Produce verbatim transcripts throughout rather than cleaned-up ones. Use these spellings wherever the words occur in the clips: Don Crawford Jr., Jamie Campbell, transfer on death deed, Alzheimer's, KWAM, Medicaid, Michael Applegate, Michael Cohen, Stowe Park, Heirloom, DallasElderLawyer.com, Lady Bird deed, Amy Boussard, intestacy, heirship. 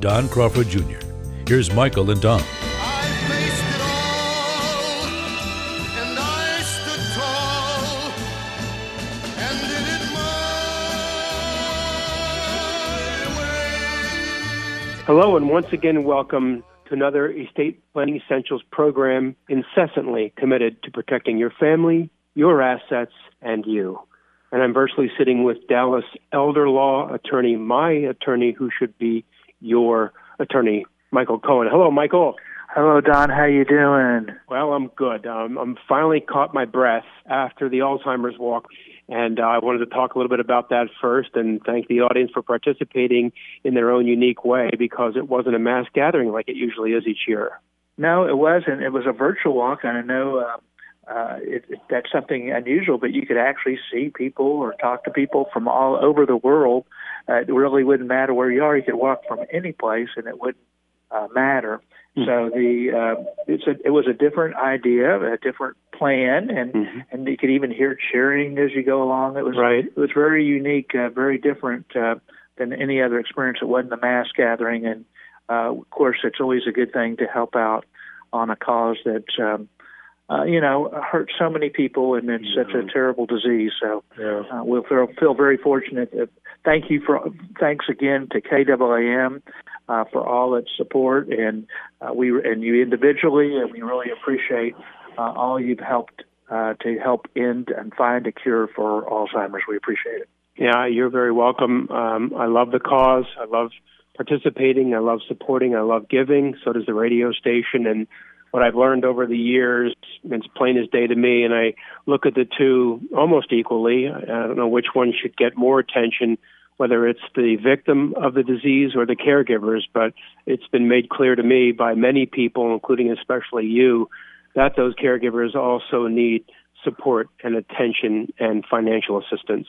Don Crawford Junior Here's Michael and Don. Hello, and once again, welcome to another Estate Planning Essentials program incessantly committed to protecting your family, your assets, and you. And I'm virtually sitting with Dallas elder law attorney, my attorney, who should be your attorney, Michael Cohen. Hello, Michael. Hello, Don. How you doing? Well, I'm good. Um, I'm finally caught my breath after the Alzheimer's walk. And uh, I wanted to talk a little bit about that first and thank the audience for participating in their own unique way, because it wasn't a mass gathering like it usually is each year. No, it wasn't. It was a virtual walk, and I know uh, uh, it, it, that's something unusual, but you could actually see people or talk to people from all over the world. Uh, it really wouldn't matter where you are. You could walk from any place, and it wouldn't uh, matter. Mm-hmm. So the uh, it's a, it was a different idea, a different plan, and mm-hmm. and you could even hear cheering as you go along. It was right. It was very unique, uh, very different uh, than any other experience. It wasn't a mass gathering, and uh, of course, it's always a good thing to help out on a cause that um, uh, you know hurts so many people, and it's mm-hmm. such a terrible disease. So yeah. uh, we'll feel, feel very fortunate. That, thank you for thanks again to K W A M. Uh, for all its support, and uh, we and you individually, and we really appreciate uh, all you've helped uh, to help end and find a cure for Alzheimer's. We appreciate it. Yeah, you're very welcome. Um, I love the cause. I love participating. I love supporting. I love giving. So does the radio station. And what I've learned over the years, it's plain as day to me, and I look at the two almost equally. I don't know which one should get more attention, whether it's the victim of the disease or the caregivers, but it's been made clear to me by many people, including especially you, that those caregivers also need support and attention and financial assistance.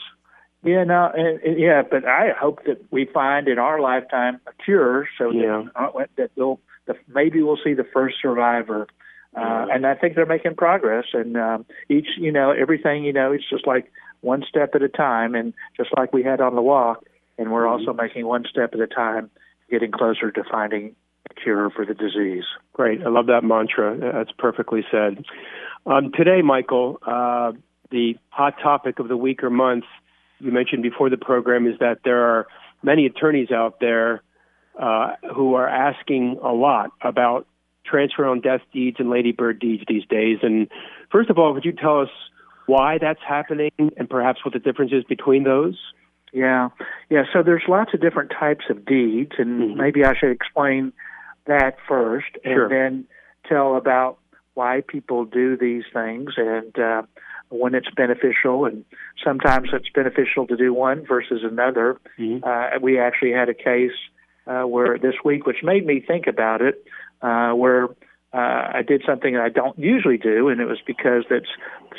Yeah, no, and, and, yeah, but I hope that we find in our lifetime a cure, so yeah. that, that they'll, the, maybe we'll see the first survivor. Uh, and I think they're making progress, and um, each, you know, everything, you know, it's just like one step at a time, and just like we had on the walk, and we're mm-hmm. also making one step at a time, getting closer to finding a cure for the disease. Great. I love that mantra. That's perfectly said. Um, today, Michael, uh, the hot topic of the week or month you mentioned before the program is that there are many attorneys out there uh, who are asking a lot about transfer on death deeds and Lady Bird deeds these days. And first of all, would you tell us why that's happening and perhaps what the difference is between those? Yeah. Yeah, so there's lots of different types of deeds, and mm-hmm. maybe I should explain that first and sure. then tell about why people do these things and uh, when it's beneficial. And sometimes it's beneficial to do one versus another. Mm-hmm. Uh, we actually had a case uh, where this week, which made me think about it, Uh, where uh, I did something that I don't usually do, and it was because that's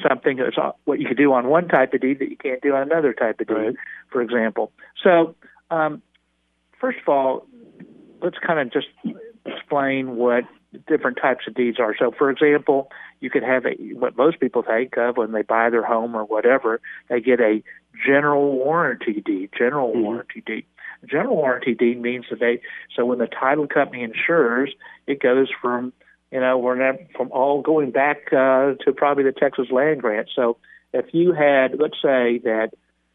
something that's what you could do on one type of deed that you can't do on another type of deed, right. for example. So, um, first of all, let's kind of just explain what different types of deeds are. So, for example, you could have a, what most people think of when they buy their home or whatever, they get a general warranty deed, general mm-hmm. warranty deed. General warranty deed means that they, so when the title company insures, it goes from, you know, we're not from all going back uh, to probably the Texas land grant. So if you had, let's say that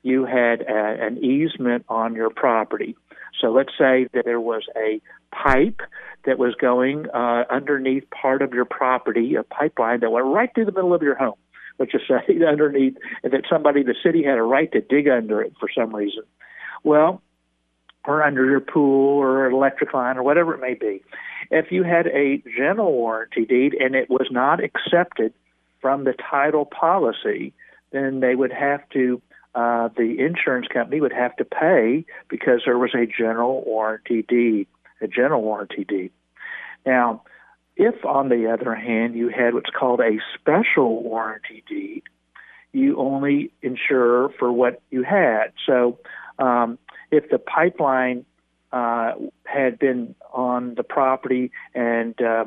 you had a, an easement on your property. So let's say that there was a pipe that was going uh, underneath part of your property, a pipeline that went right through the middle of your home. Let's just say underneath, and that somebody, the city had a right to dig under it for some reason. Well, or under your pool or an electric line or whatever it may be. If you had a general warranty deed and it was not accepted from the title policy, then they would have to, uh, the insurance company would have to pay because there was a general warranty deed. a general warranty deed. Now, if, on the other hand, you had what's called a special warranty deed, you only insure for what you had. So um, if the pipeline uh, had been on the property and, uh,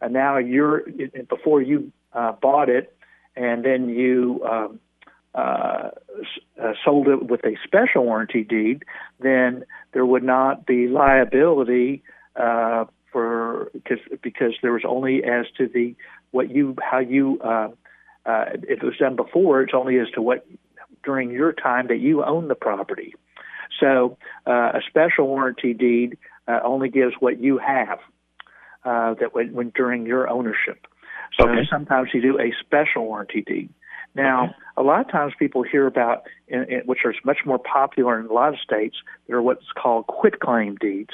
and now you're, before you uh, bought it, and then you um, uh, uh, sold it with a special warranty deed, then there would not be liability uh, for because because there was only as to the what you how you uh, uh, if it was done before, it's only as to what during your time that you owned the property. So uh, a special warranty deed uh, only gives what you have uh, that when, when during your ownership. So okay. Sometimes you do a special warranty deed. Now, okay. a lot of times people hear about, in, in, which are much more popular in a lot of states, there are what's called quitclaim deeds,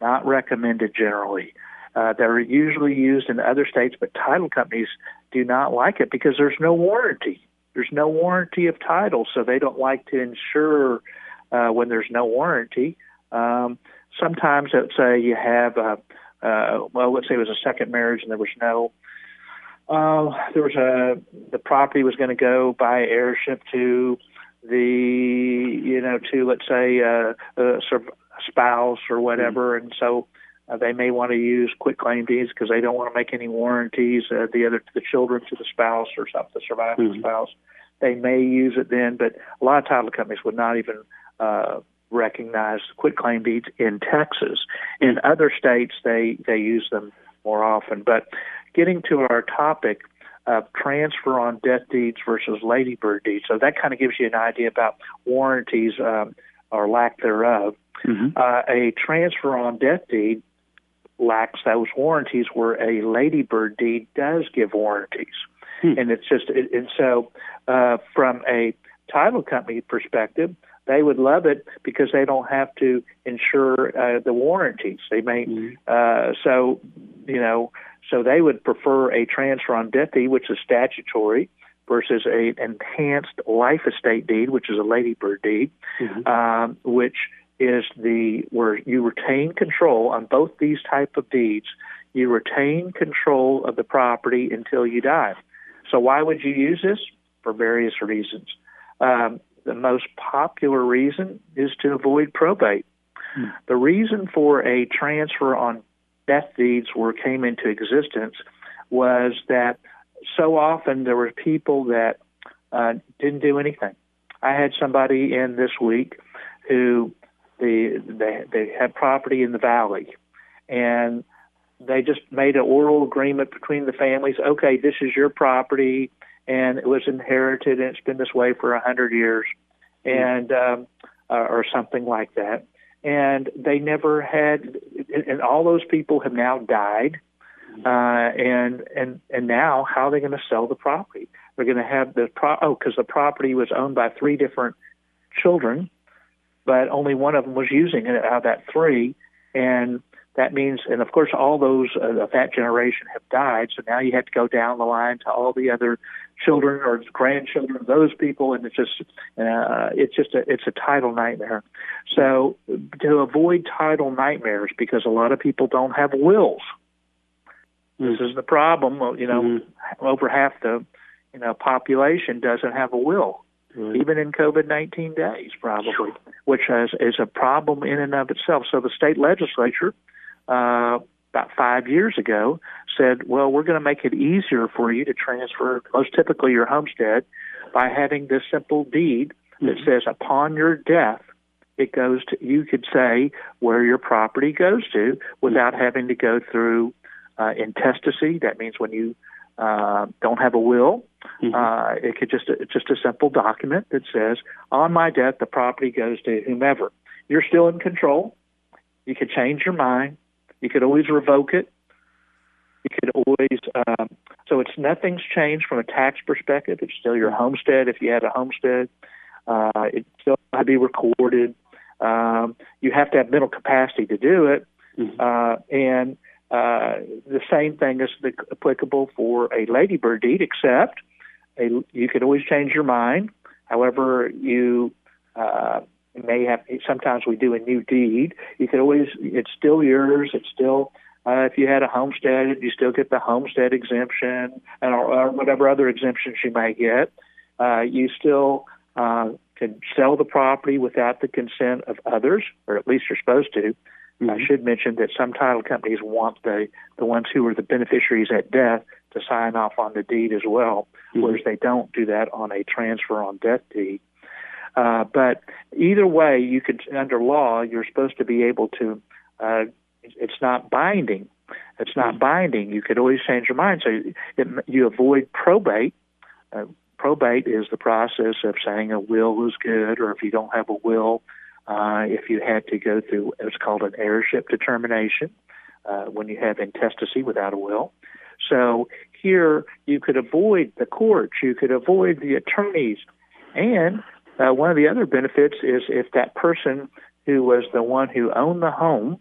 not recommended generally. Uh, they're usually used in other states, but title companies do not like it because there's no warranty. There's no warranty of title, so they don't like to insure uh, when there's no warranty. Um, sometimes, let's say you have, a, uh, well, let's say it was a second marriage and there was no, Uh, there was a the property was going to go by heirship to the you know to let's say uh, a spouse or whatever, mm-hmm. and so uh, they may want to use quitclaim deeds because they don't want to make any warranties uh, the other to the children to the spouse or something the surviving mm-hmm. spouse. They may use it then, but a lot of title companies would not even uh, recognize quitclaim deeds in Texas. Mm-hmm. In other states, they they use them more often, but. Getting to our topic of transfer on death deeds versus Lady Bird deeds. So that kind of gives you an idea about warranties um, or lack thereof. Mm-hmm. Uh, a transfer on death deed lacks those warranties where a Lady Bird deed does give warranties. Hmm. And it's just, it, and so uh, from a title company perspective, they would love it because they don't have to insure uh, the warranties. They may, mm-hmm. uh, so, you know, So they would prefer a transfer on death deed, which is statutory, versus an enhanced life estate deed, which is a Lady Bird deed, mm-hmm. um, which is the where you retain control on both these type of deeds. You retain control of the property until you die. So why would you use this? For various reasons. Um, the most popular reason is to avoid probate. Mm-hmm. The reason for a transfer on death deeds were came into existence was that so often there were people that uh, didn't do anything. I had somebody in this week who the they, they had property in the valley, and they just made an oral agreement between the families. Okay, this is your property, and it was inherited, and it's been this way for a hundred years, and mm-hmm. um, uh, or something like that. And they never had, and all those people have now died. Uh, and and and now, how are they going to sell the property? They're going to have the pro. Oh, because the property was owned by three different children, but only one of them was using it out of that three. And that means, and of course, all those of that generation have died. So now you have to go down the line to all the other children or grandchildren of those people, and it's just uh, it's just a, it's a title nightmare. So to avoid title nightmares, because a lot of people don't have wills. This mm. is the problem. You know, mm. over half the you know population doesn't have a will, mm. even in COVID nineteen days, probably, sure. which has, is a problem in and of itself. So the state legislature. Uh, about five years ago, said, well, we're going to make it easier for you to transfer, most typically your homestead, by having this simple deed that mm-hmm. says upon your death, it goes to, you could say where your property goes to without mm-hmm. having to go through uh, intestacy. That means when you uh, don't have a will, mm-hmm. uh, it could just, it's just a simple document that says on my death, the property goes to whomever. You're still in control. You could change your mind. You could always revoke it. You could always, um, so it's nothing's changed from a tax perspective. It's still your homestead if you had a homestead. Uh, it still had to be recorded. Um, you have to have mental capacity to do it. Mm-hmm. Uh, and uh, the same thing is the, applicable for a Lady Bird deed, except a, you could always change your mind. However, you uh, It may have. Sometimes we do a new deed. You can always. It's still yours. It's still. Uh, if you had a homestead, you still get the homestead exemption and or, or whatever other exemptions you may get. Uh, you still uh, can sell the property without the consent of others, or at least you're supposed to. Mm-hmm. I should mention that some title companies want the, the ones who are the beneficiaries at death to sign off on the deed as well, mm-hmm. whereas they don't do that on a transfer on death deed. Uh, but either way, you could, under law, you're supposed to be able to uh, It's not binding. It's not mm-hmm. binding. You could always change your mind. So it, it, you avoid probate. Uh, probate is the process of saying a will is good, or if you don't have a will, uh, if you had to go through what's called an heirship determination uh, when you have intestacy without a will. So here you could avoid the courts. You could avoid the attorneys. And uh, one of the other benefits is if that person who was the one who owned the home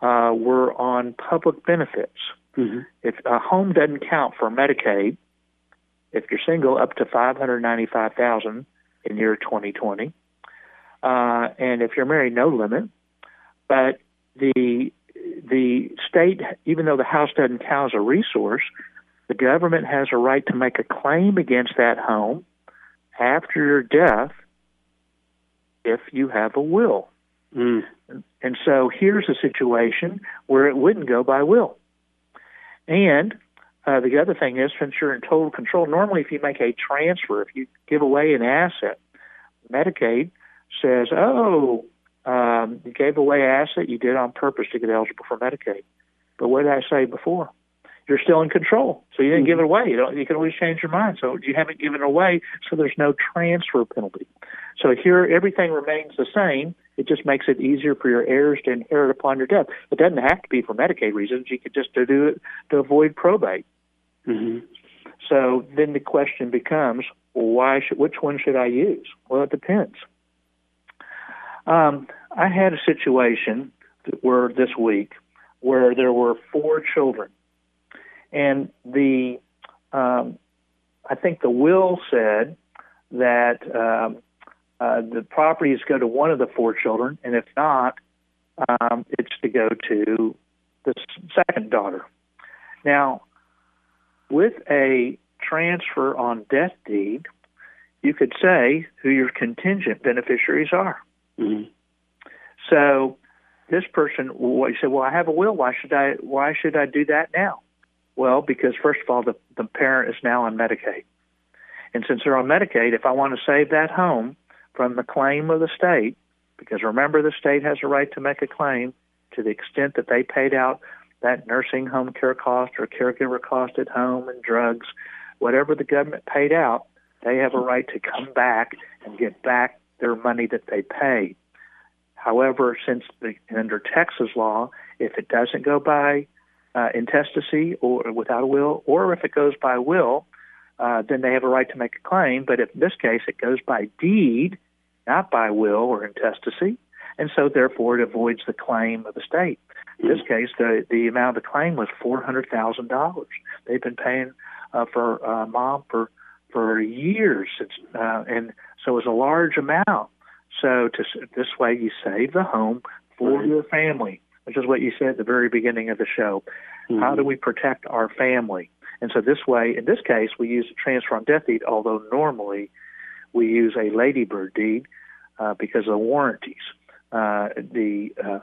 Uh, were on public benefits. Mm-hmm. If a home doesn't count for Medicaid, if you're single, up to five hundred ninety-five thousand dollars in year twenty twenty, uh, and if you're married, no limit. But the the state, even though the house doesn't count as a resource, the government has a right to make a claim against that home after your death if you have a will. Mm. And so here's a situation where it wouldn't go by will. And uh, the other thing is, since you're in total control, normally if you make a transfer, if you give away an asset, Medicaid says, oh, um, you gave away an asset you did on purpose to get eligible for Medicaid. But what did I say before? You're still in control, so you didn't mm-hmm. give it away. You don't, you can always change your mind, so you haven't given it away, so there's no transfer penalty. So here, everything remains the same. It just makes it easier for your heirs to inherit upon your death. It doesn't have to be for Medicaid reasons. You could just do it to avoid probate. Mm-hmm. So then the question becomes, why should, which one should I use? Well, it depends. Um, I had a situation where this week where there were four children, and the um, I think the will said that. Um, Uh, the properties go to one of the four children, and if not, um, it's to go to the second daughter. Now, with a transfer on death deed, you could say who your contingent beneficiaries are. Mm-hmm. So this person, well, you say, well, I have a will. Why should I, why should I do that now? Well, because first of all, the, the parent is now on Medicaid. And since they're on Medicaid, if I want to save that home from the claim of the state, because remember the state has a right to make a claim to the extent that they paid out that nursing home care cost or caregiver cost at home and drugs, whatever the government paid out, they have a right to come back and get back their money that they paid. However, since the, under Texas law, if it doesn't go by uh, intestacy or without a will, or if it goes by will, uh, then they have a right to make a claim. But if, in this case, it goes by deed, not by will or intestacy, and so therefore it avoids the claim of the state. In this case, the, the amount of the claim was four hundred thousand dollars. They've been paying uh, for uh, mom for for years, it's, uh, and so it was a large amount. So to, this way you save the home for right. your family, which is what you said at the very beginning of the show. Mm-hmm. How do we protect our family? And so this way, in this case, we use a transfer on death deed, although normally we use a Lady Bird deed uh, because of the warranties. Uh, the uh,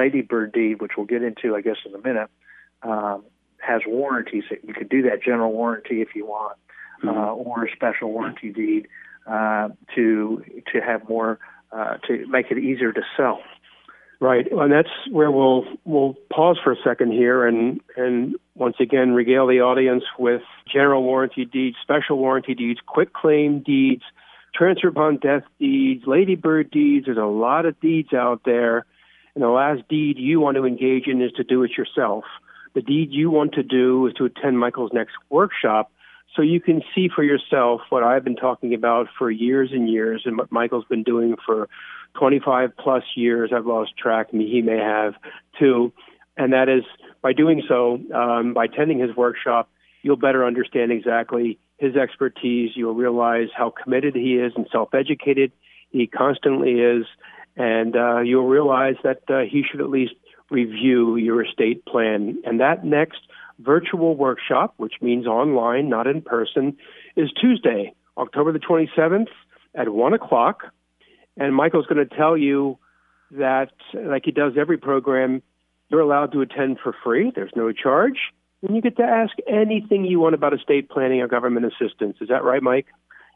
Lady Bird deed, which we'll get into, I guess, in a minute, um, has warranties. You could do that general warranty if you want, uh, mm-hmm. or a special warranty deed uh, to to have more uh, to make it easier to sell. Right, and that's where we'll we'll pause for a second here, and and once again regale the audience with general warranty deeds, special warranty deeds, quick claim deeds, transfer upon death deeds, Lady Bird deeds. There's a lot of deeds out there, and the last deed you want to engage in is to do it yourself. The deed you want to do is to attend Michael's next workshop, so you can see for yourself what I've been talking about for years and years, and what Michael's been doing for twenty-five plus years, I've lost track, I mean, he may have too, and that is by doing so, um, by attending his workshop, you'll better understand exactly his expertise. You'll realize how committed he is and self-educated he constantly is, and uh, you'll realize that uh, he should at least review your estate plan. And that next virtual workshop, which means online, not in person, is Tuesday, October the twenty-seventh at one o'clock. And Michael's going to tell you that, like he does every program, you're allowed to attend for free. There's no charge. And you get to ask anything you want about estate planning or government assistance. Is that right, Mike?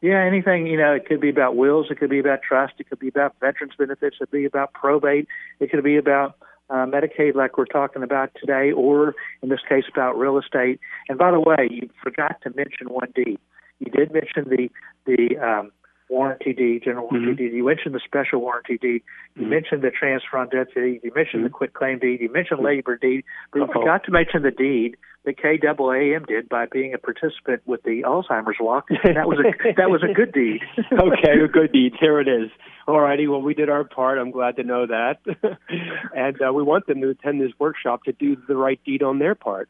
Yeah, anything, you know, it could be about wills. It could be about trust. It could be about veterans benefits. It could be about probate. It could be about Uh, Medicaid, like we're talking about today, or in this case about real estate. And by the way, you forgot to mention one deed. You did mention the the um, warranty deed, general mm-hmm. warranty deed. You mentioned the special warranty deed. You mm-hmm. mentioned the transfer on death deed. You mentioned mm-hmm. the quit claim deed. You mentioned mm-hmm. Lady Bird deed. But Uh-oh. you forgot to mention the deed that K W A M did by being a participant with the Alzheimer's Walk. And that was a that was a good deed. Okay, a good deed. Here it is. All righty. Well, we did our part. I'm glad to know that. And uh, we want them to attend this workshop to do the right deed on their part.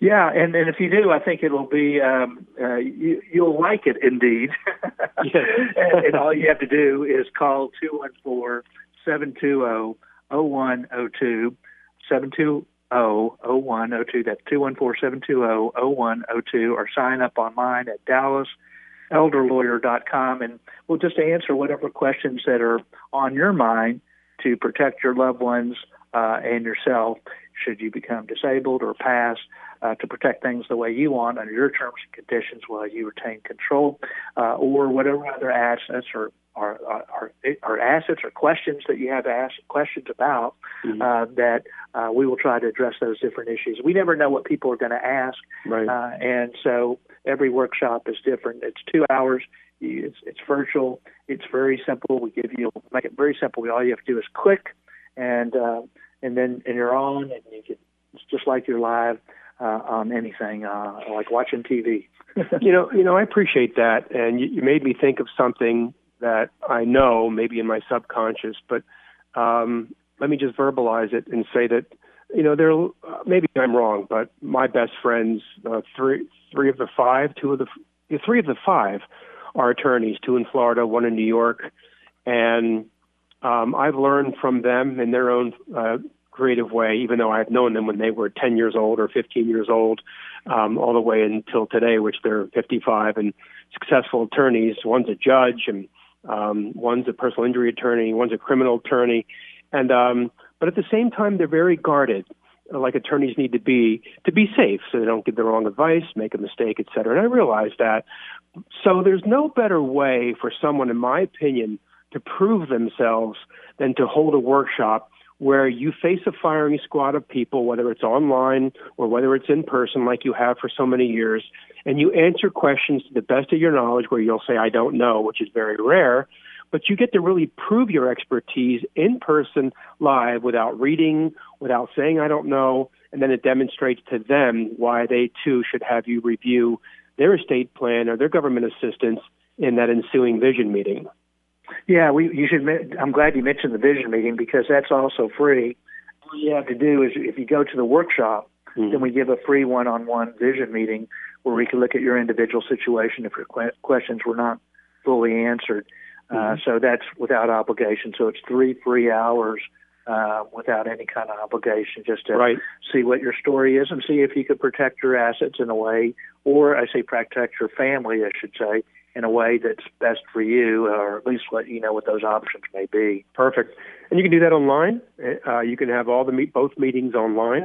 Yeah, and, and if you do, I think it will be um, uh, you, you'll like it indeed. Yes. and, and all you have to do is call two one four, seven two zero, zero one zero two. seven two zero, zero one zero two. That's two one four, seven two zero, zero one zero two, or sign up online at Dallas Elder Lawyer dot com, and we'll just answer whatever questions that are on your mind to protect your loved ones uh, and yourself should you become disabled or pass, uh, to protect things the way you want under your terms and conditions while you retain control, uh, or whatever other assets or Or, or, or assets or questions that you have to ask questions about, mm-hmm. uh, that uh, we will try to address those different issues. We never know what people are going to ask, right. uh, and so every workshop is different. It's two hours. It's, it's virtual. It's very simple. We give you make it very simple. All you have to do is click, and uh, and then and you're on, and you can, it's just like you're live uh, on anything, uh, like watching T V. you know, you know, I appreciate that, and you, you made me think of something that I know, maybe in my subconscious, but um, let me just verbalize it and say that, you know, there. Uh, maybe I'm wrong, but my best friends, uh, three, three of the five, two of the, three of the five, are attorneys. Two in Florida, one in New York, and um, I've learned from them in their own uh, creative way. Even though I've known them when they were ten years old or fifteen years old, um, all the way until today, which they're fifty-five and successful attorneys. One's a judge and Um, one's a personal injury attorney, one's a criminal attorney, and um, but at the same time, they're very guarded, like attorneys need to be, to be safe, so they don't give the wrong advice, make a mistake, et cetera. And I realize that. So there's no better way for someone, in my opinion, to prove themselves than to hold a workshop where you face a firing squad of people, whether it's online or whether it's in person like you have for so many years, and you answer questions to the best of your knowledge where you'll say, I don't know, which is very rare, but you get to really prove your expertise in person, live, without reading, without saying, I don't know, and then it demonstrates to them why they too should have you review their estate plan or their government assistance in that ensuing vision meeting. Yeah, we. You should. I'm glad you mentioned the vision meeting because that's also free. All you have to do is, if you go to the workshop, mm-hmm. then we give a free one-on-one vision meeting where we can look at your individual situation if your que- questions were not fully answered. Mm-hmm. Uh, so that's without obligation. So it's three free hours uh, without any kind of obligation, just to right. see what your story is and see if you could protect your assets in a way, or I say protect your family, I should say, in a way that's best for you, or at least let you know what those options may be. Perfect. And you can do that online. Uh, you can have all the meet, both meetings online,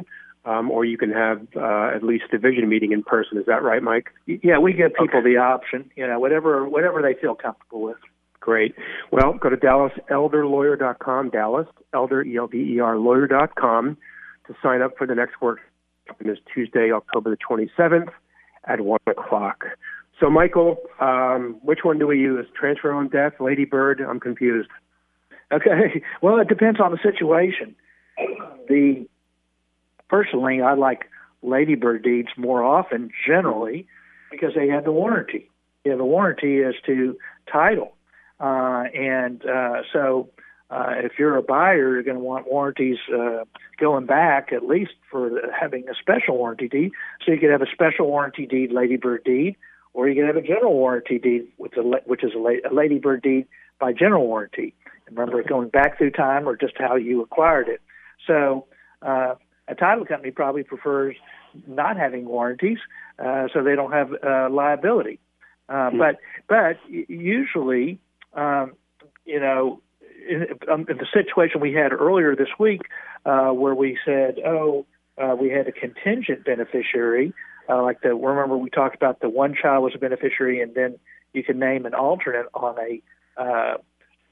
um, or you can have uh, at least the vision meeting in person. Is that right, Mike? Yeah, we give people okay. the option, you know, whatever whatever they feel comfortable with. Great. Well, go to Dallas Elder Lawyer dot com, Dallas, Elder, E L D E R, Lawyer dot com, to sign up for the next workshop. And it's Tuesday, October the twenty-seventh at one o'clock. So, Michael, um, which one do we use? Transfer on death, Lady Bird? I'm confused. Okay. Well, it depends on the situation. The personally, I like Lady Bird deeds more often, generally, because they have the warranty. Yeah, the warranty is to title, uh, and uh, so uh, if you're a buyer, you're going to want warranties uh, going back at least for having a special warranty deed. So you could have a special warranty deed, Lady Bird deed. or you can have a general warranty deed, which, a, which is a, a Lady Bird deed by general warranty. Remember, going back through time or just how you acquired it. So uh, a title company probably prefers not having warranties, uh, so they don't have uh, liability. Uh, mm-hmm. But but usually, um, you know, in, um, in the situation we had earlier this week uh, where we said, oh, uh, we had a contingent beneficiary, uh, like the remember we talked about the one child was a beneficiary, and then you can name an alternate on a uh,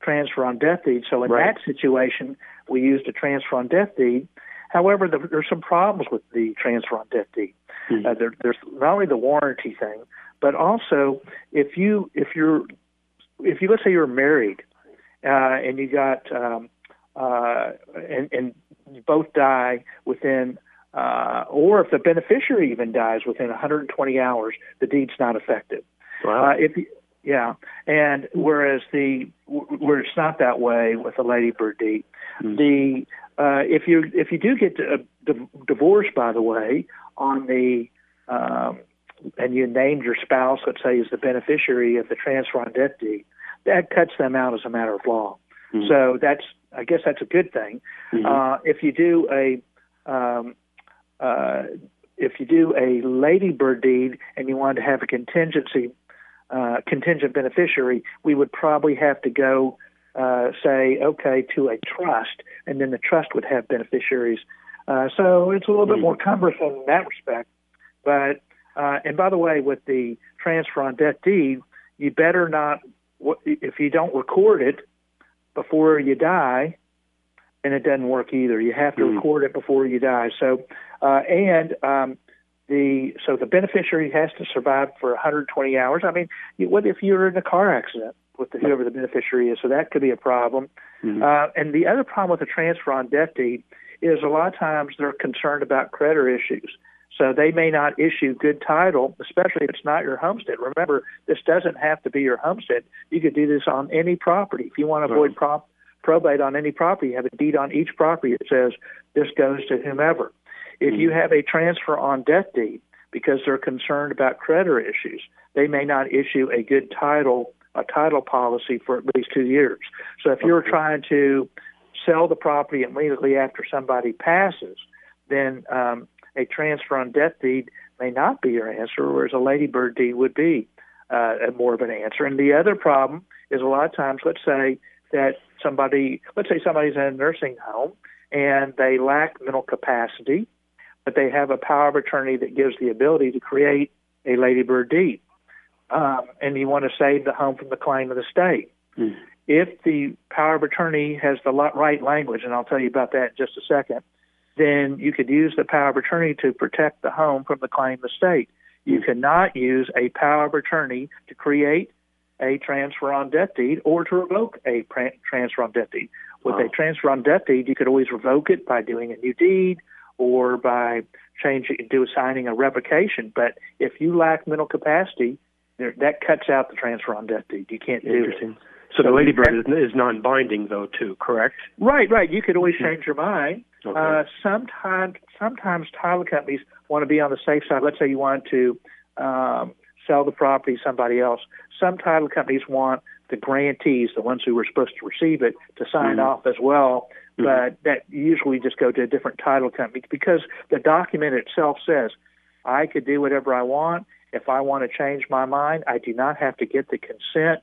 transfer on death deed. So in right. that situation, we used a transfer on death deed. However, the, there's some problems with the transfer on death deed. Mm-hmm. Uh, there, there's not only the warranty thing, but also if you if you're if you let's say you're married uh, and you got um, uh, and, and you both die within, uh, or if the beneficiary even dies within one hundred twenty hours, the deed's not effective. Wow. Uh, if you, Yeah, and whereas the where it's not that way with the Lady Bird deed, mm-hmm. the uh, if you if you do get a d- divorce, by the way, on the um, and you named your spouse, let's say, as the beneficiary of the transfer on death deed, that cuts them out as a matter of law. Mm-hmm. So that's I guess that's a good thing. Mm-hmm. Uh, if you do a um, uh, if you do a Lady Bird deed and you wanted to have a contingency. Uh, contingent beneficiary, we would probably have to go, uh, say, okay, to a trust, and then the trust would have beneficiaries. Uh, so it's a little bit more cumbersome in that respect. But uh, and by the way, with the transfer on death deed, you better not, if you don't record it before you die, and it doesn't work either. You have to mm. record it before you die. So uh, and um, The, so the beneficiary has to survive for one hundred twenty hours. I mean, what if you're in a car accident with the, whoever the beneficiary is? So that could be a problem. Mm-hmm. Uh, and the other problem with the transfer on death deed is a lot of times they're concerned about creditor issues. So they may not issue good title, especially if it's not your homestead. Remember, this doesn't have to be your homestead. You could do this on any property. If you want to avoid right. prop, probate on any property, you have a deed on each property that says this goes to whomever. If you have a transfer on death deed, because they're concerned about creditor issues, they may not issue a good title, a title policy for at least two years. So if you're trying to sell the property immediately after somebody passes, then um, a transfer on death deed may not be your answer, whereas a Lady Bird deed would be uh, more of an answer. And the other problem is a lot of times, let's say that somebody, let's say somebody's in a nursing home and they lack mental capacity, but they have a power of attorney that gives the ability to create a Lady Bird deed. Um, and you want to save the home from the claim of the state. Mm. If the power of attorney has the right language, and I'll tell you about that in just a second, then you could use the power of attorney to protect the home from the claim of the state. You mm. cannot use a power of attorney to create a transfer on death deed or to revoke a transfer on death deed. With wow. a transfer on death deed, you could always revoke it by doing a new deed, or by changing, do signing a revocation. But if you lack mental capacity, there, that cuts out the transfer on death deed. You can't do it. So, so the Lady Bird is non-binding, though, too, correct? Right, right. You could always change your mind. Okay. Uh, sometimes, sometimes title companies want to be on the safe side. Let's say you want to um, sell the property to somebody else. Some title companies want the grantees, the ones who were supposed to receive it, to sign mm-hmm. off as well. Mm-hmm. But that usually just go to a different title company because the document itself says, I could do whatever I want. If I want to change my mind, I do not have to get the consent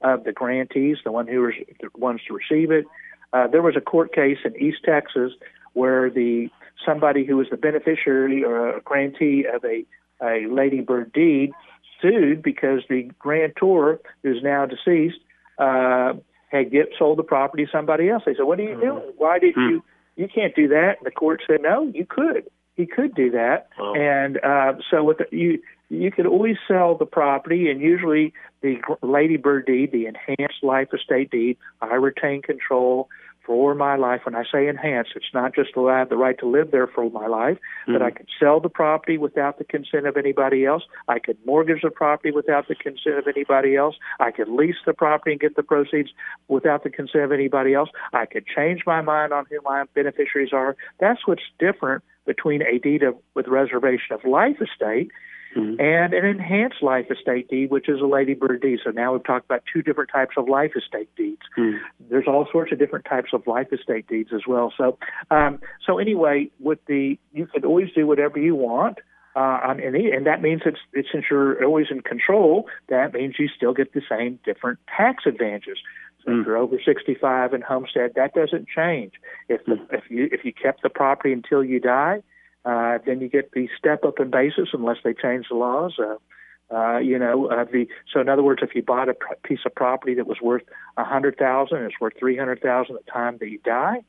of the grantees, the one who re- the ones to receive it. Uh, there was a court case in East Texas where the somebody who was the beneficiary or a grantee of a, a Lady Bird deed sued because the grantor, who's now deceased, uh, had get, sold the property to somebody else. They said, what are you doing? Why did hmm. you, you can't do that. And the court said, no, you could. He could do that. Oh. And uh, so with the, you you could always sell the property, and usually the Lady Bird deed, the enhanced life estate deed, I retain control for my life. When I say enhanced, it's not just that I have the right to live there for my life, mm-hmm. but I could sell the property without the consent of anybody else. I could mortgage the property without the consent of anybody else. I could lease the property and get the proceeds without the consent of anybody else. I could change my mind on who my beneficiaries are. That's what's different between a deed of, with reservation of life estate mm-hmm. and an enhanced life estate deed, which is a Lady Bird deed. So now we've talked about two different types of life estate deeds. Mm-hmm. There's all sorts of different types of life estate deeds as well. So, um, so anyway, with the you can always do whatever you want. Uh, on any, and that means it's, it's, since you're always in control, that means you still get the same different tax advantages. So mm. if you're over sixty-five and homestead, that doesn't change. If the, mm. if you if you kept the property until you die, uh, then you get the step up in basis unless they change the laws. Uh, uh, you know, uh, the so in other words, if you bought a piece of property that was worth a hundred thousand, and it's worth three hundred thousand at the time that you die,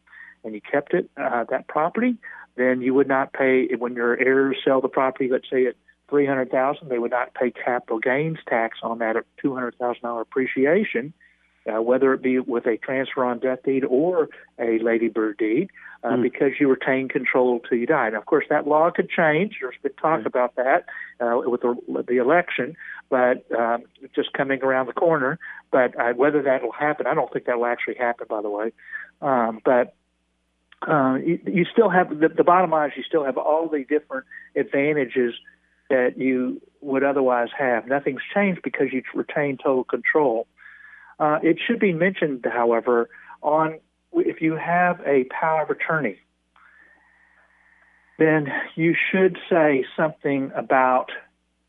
and you kept it uh, that property. Then you would not pay, when your heirs sell the property, let's say at three hundred thousand dollars, they would not pay capital gains tax on that two hundred thousand dollars appreciation, uh, whether it be with a transfer on death deed or a Lady Bird deed, uh, mm. because you retain control till you die. Now, of course, that law could change. There's been talk mm. about that uh, with the, the election, but um, just coming around the corner. But uh, whether that will happen, I don't think that will actually happen, by the way. Um, but... Uh, you, you still have the, the bottom line is you still have all the different advantages that you would otherwise have. Nothing's changed because you retain total control. Uh, it should be mentioned, however, on if you have a power of attorney, then you should say something about.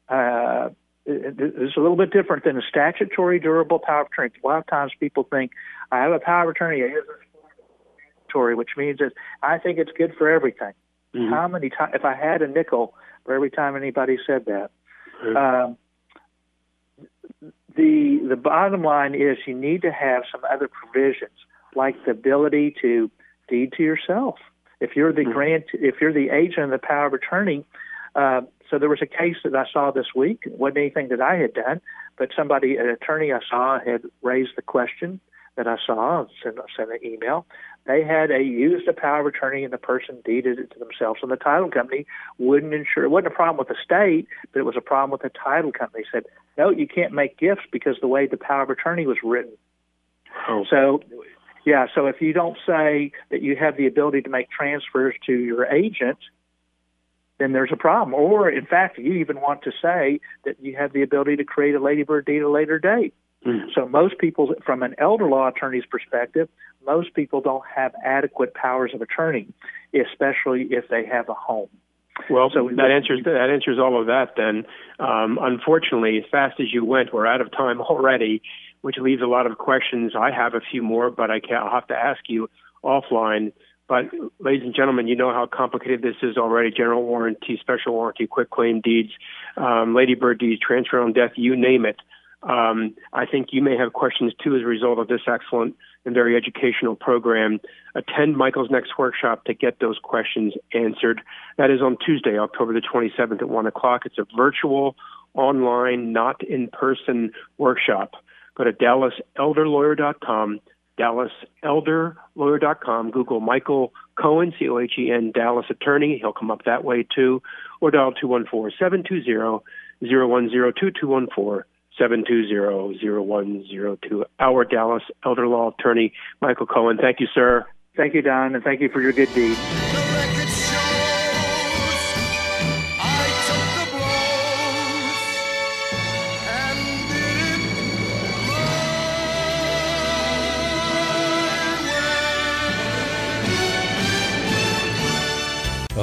Uh, It's a little bit different than a statutory durable power of attorney. A lot of times people think I have a power of attorney. Which means that I think it's good for everything. Mm-hmm. How many times, if I had a nickel for every time anybody said that, mm-hmm. um, the the bottom line is you need to have some other provisions, like the ability to deed to yourself. If you're the mm-hmm. grant, if you're the agent of the power of attorney. Uh, so there was a case that I saw this week. It wasn't anything that I had done, but somebody, an attorney I saw, had raised the question. That I saw, sent, sent an email, they had a used a power of attorney and the person deeded it to themselves. And the title company wouldn't insure, it wasn't a problem with the state, but it was a problem with the title company. They said, no, you can't make gifts because the way the power of attorney was written. Oh. So, yeah, so if you don't say that you have the ability to make transfers to your agent, then there's a problem. Or, in fact, you even want to say that you have the ability to create a Lady Bird deed at a later date. So most people, from an elder law attorney's perspective, most people don't have adequate powers of attorney, especially if they have a home. Well, so that answers that answers all of that then. Um, unfortunately, as fast as you went, we're out of time already, which leaves a lot of questions. I have a few more, but I can't, I'll have to ask you offline. But, ladies and gentlemen, you know how complicated this is already. General warranty, special warranty, quick claim deeds, um, Lady Bird deeds, transfer on death, you name it. Um, I think you may have questions, too, as a result of this excellent and very educational program. Attend Michael's next workshop to get those questions answered. That is on Tuesday, October the twenty-seventh at one o'clock. It's a virtual, online, not in-person workshop. Go to Dallas Elder Lawyer dot com, Dallas Elder Lawyer dot com. Google Michael Cohen, C O H E N, Dallas Attorney. He'll come up that way, too. Or dial two one four, seven two zero, zero one zero two, two one four seven two zero, zero one zero two. Our Dallas Elder Law Attorney, Michael Cohen. Thank you, sir. Thank you, Don, and thank you for your good deed. A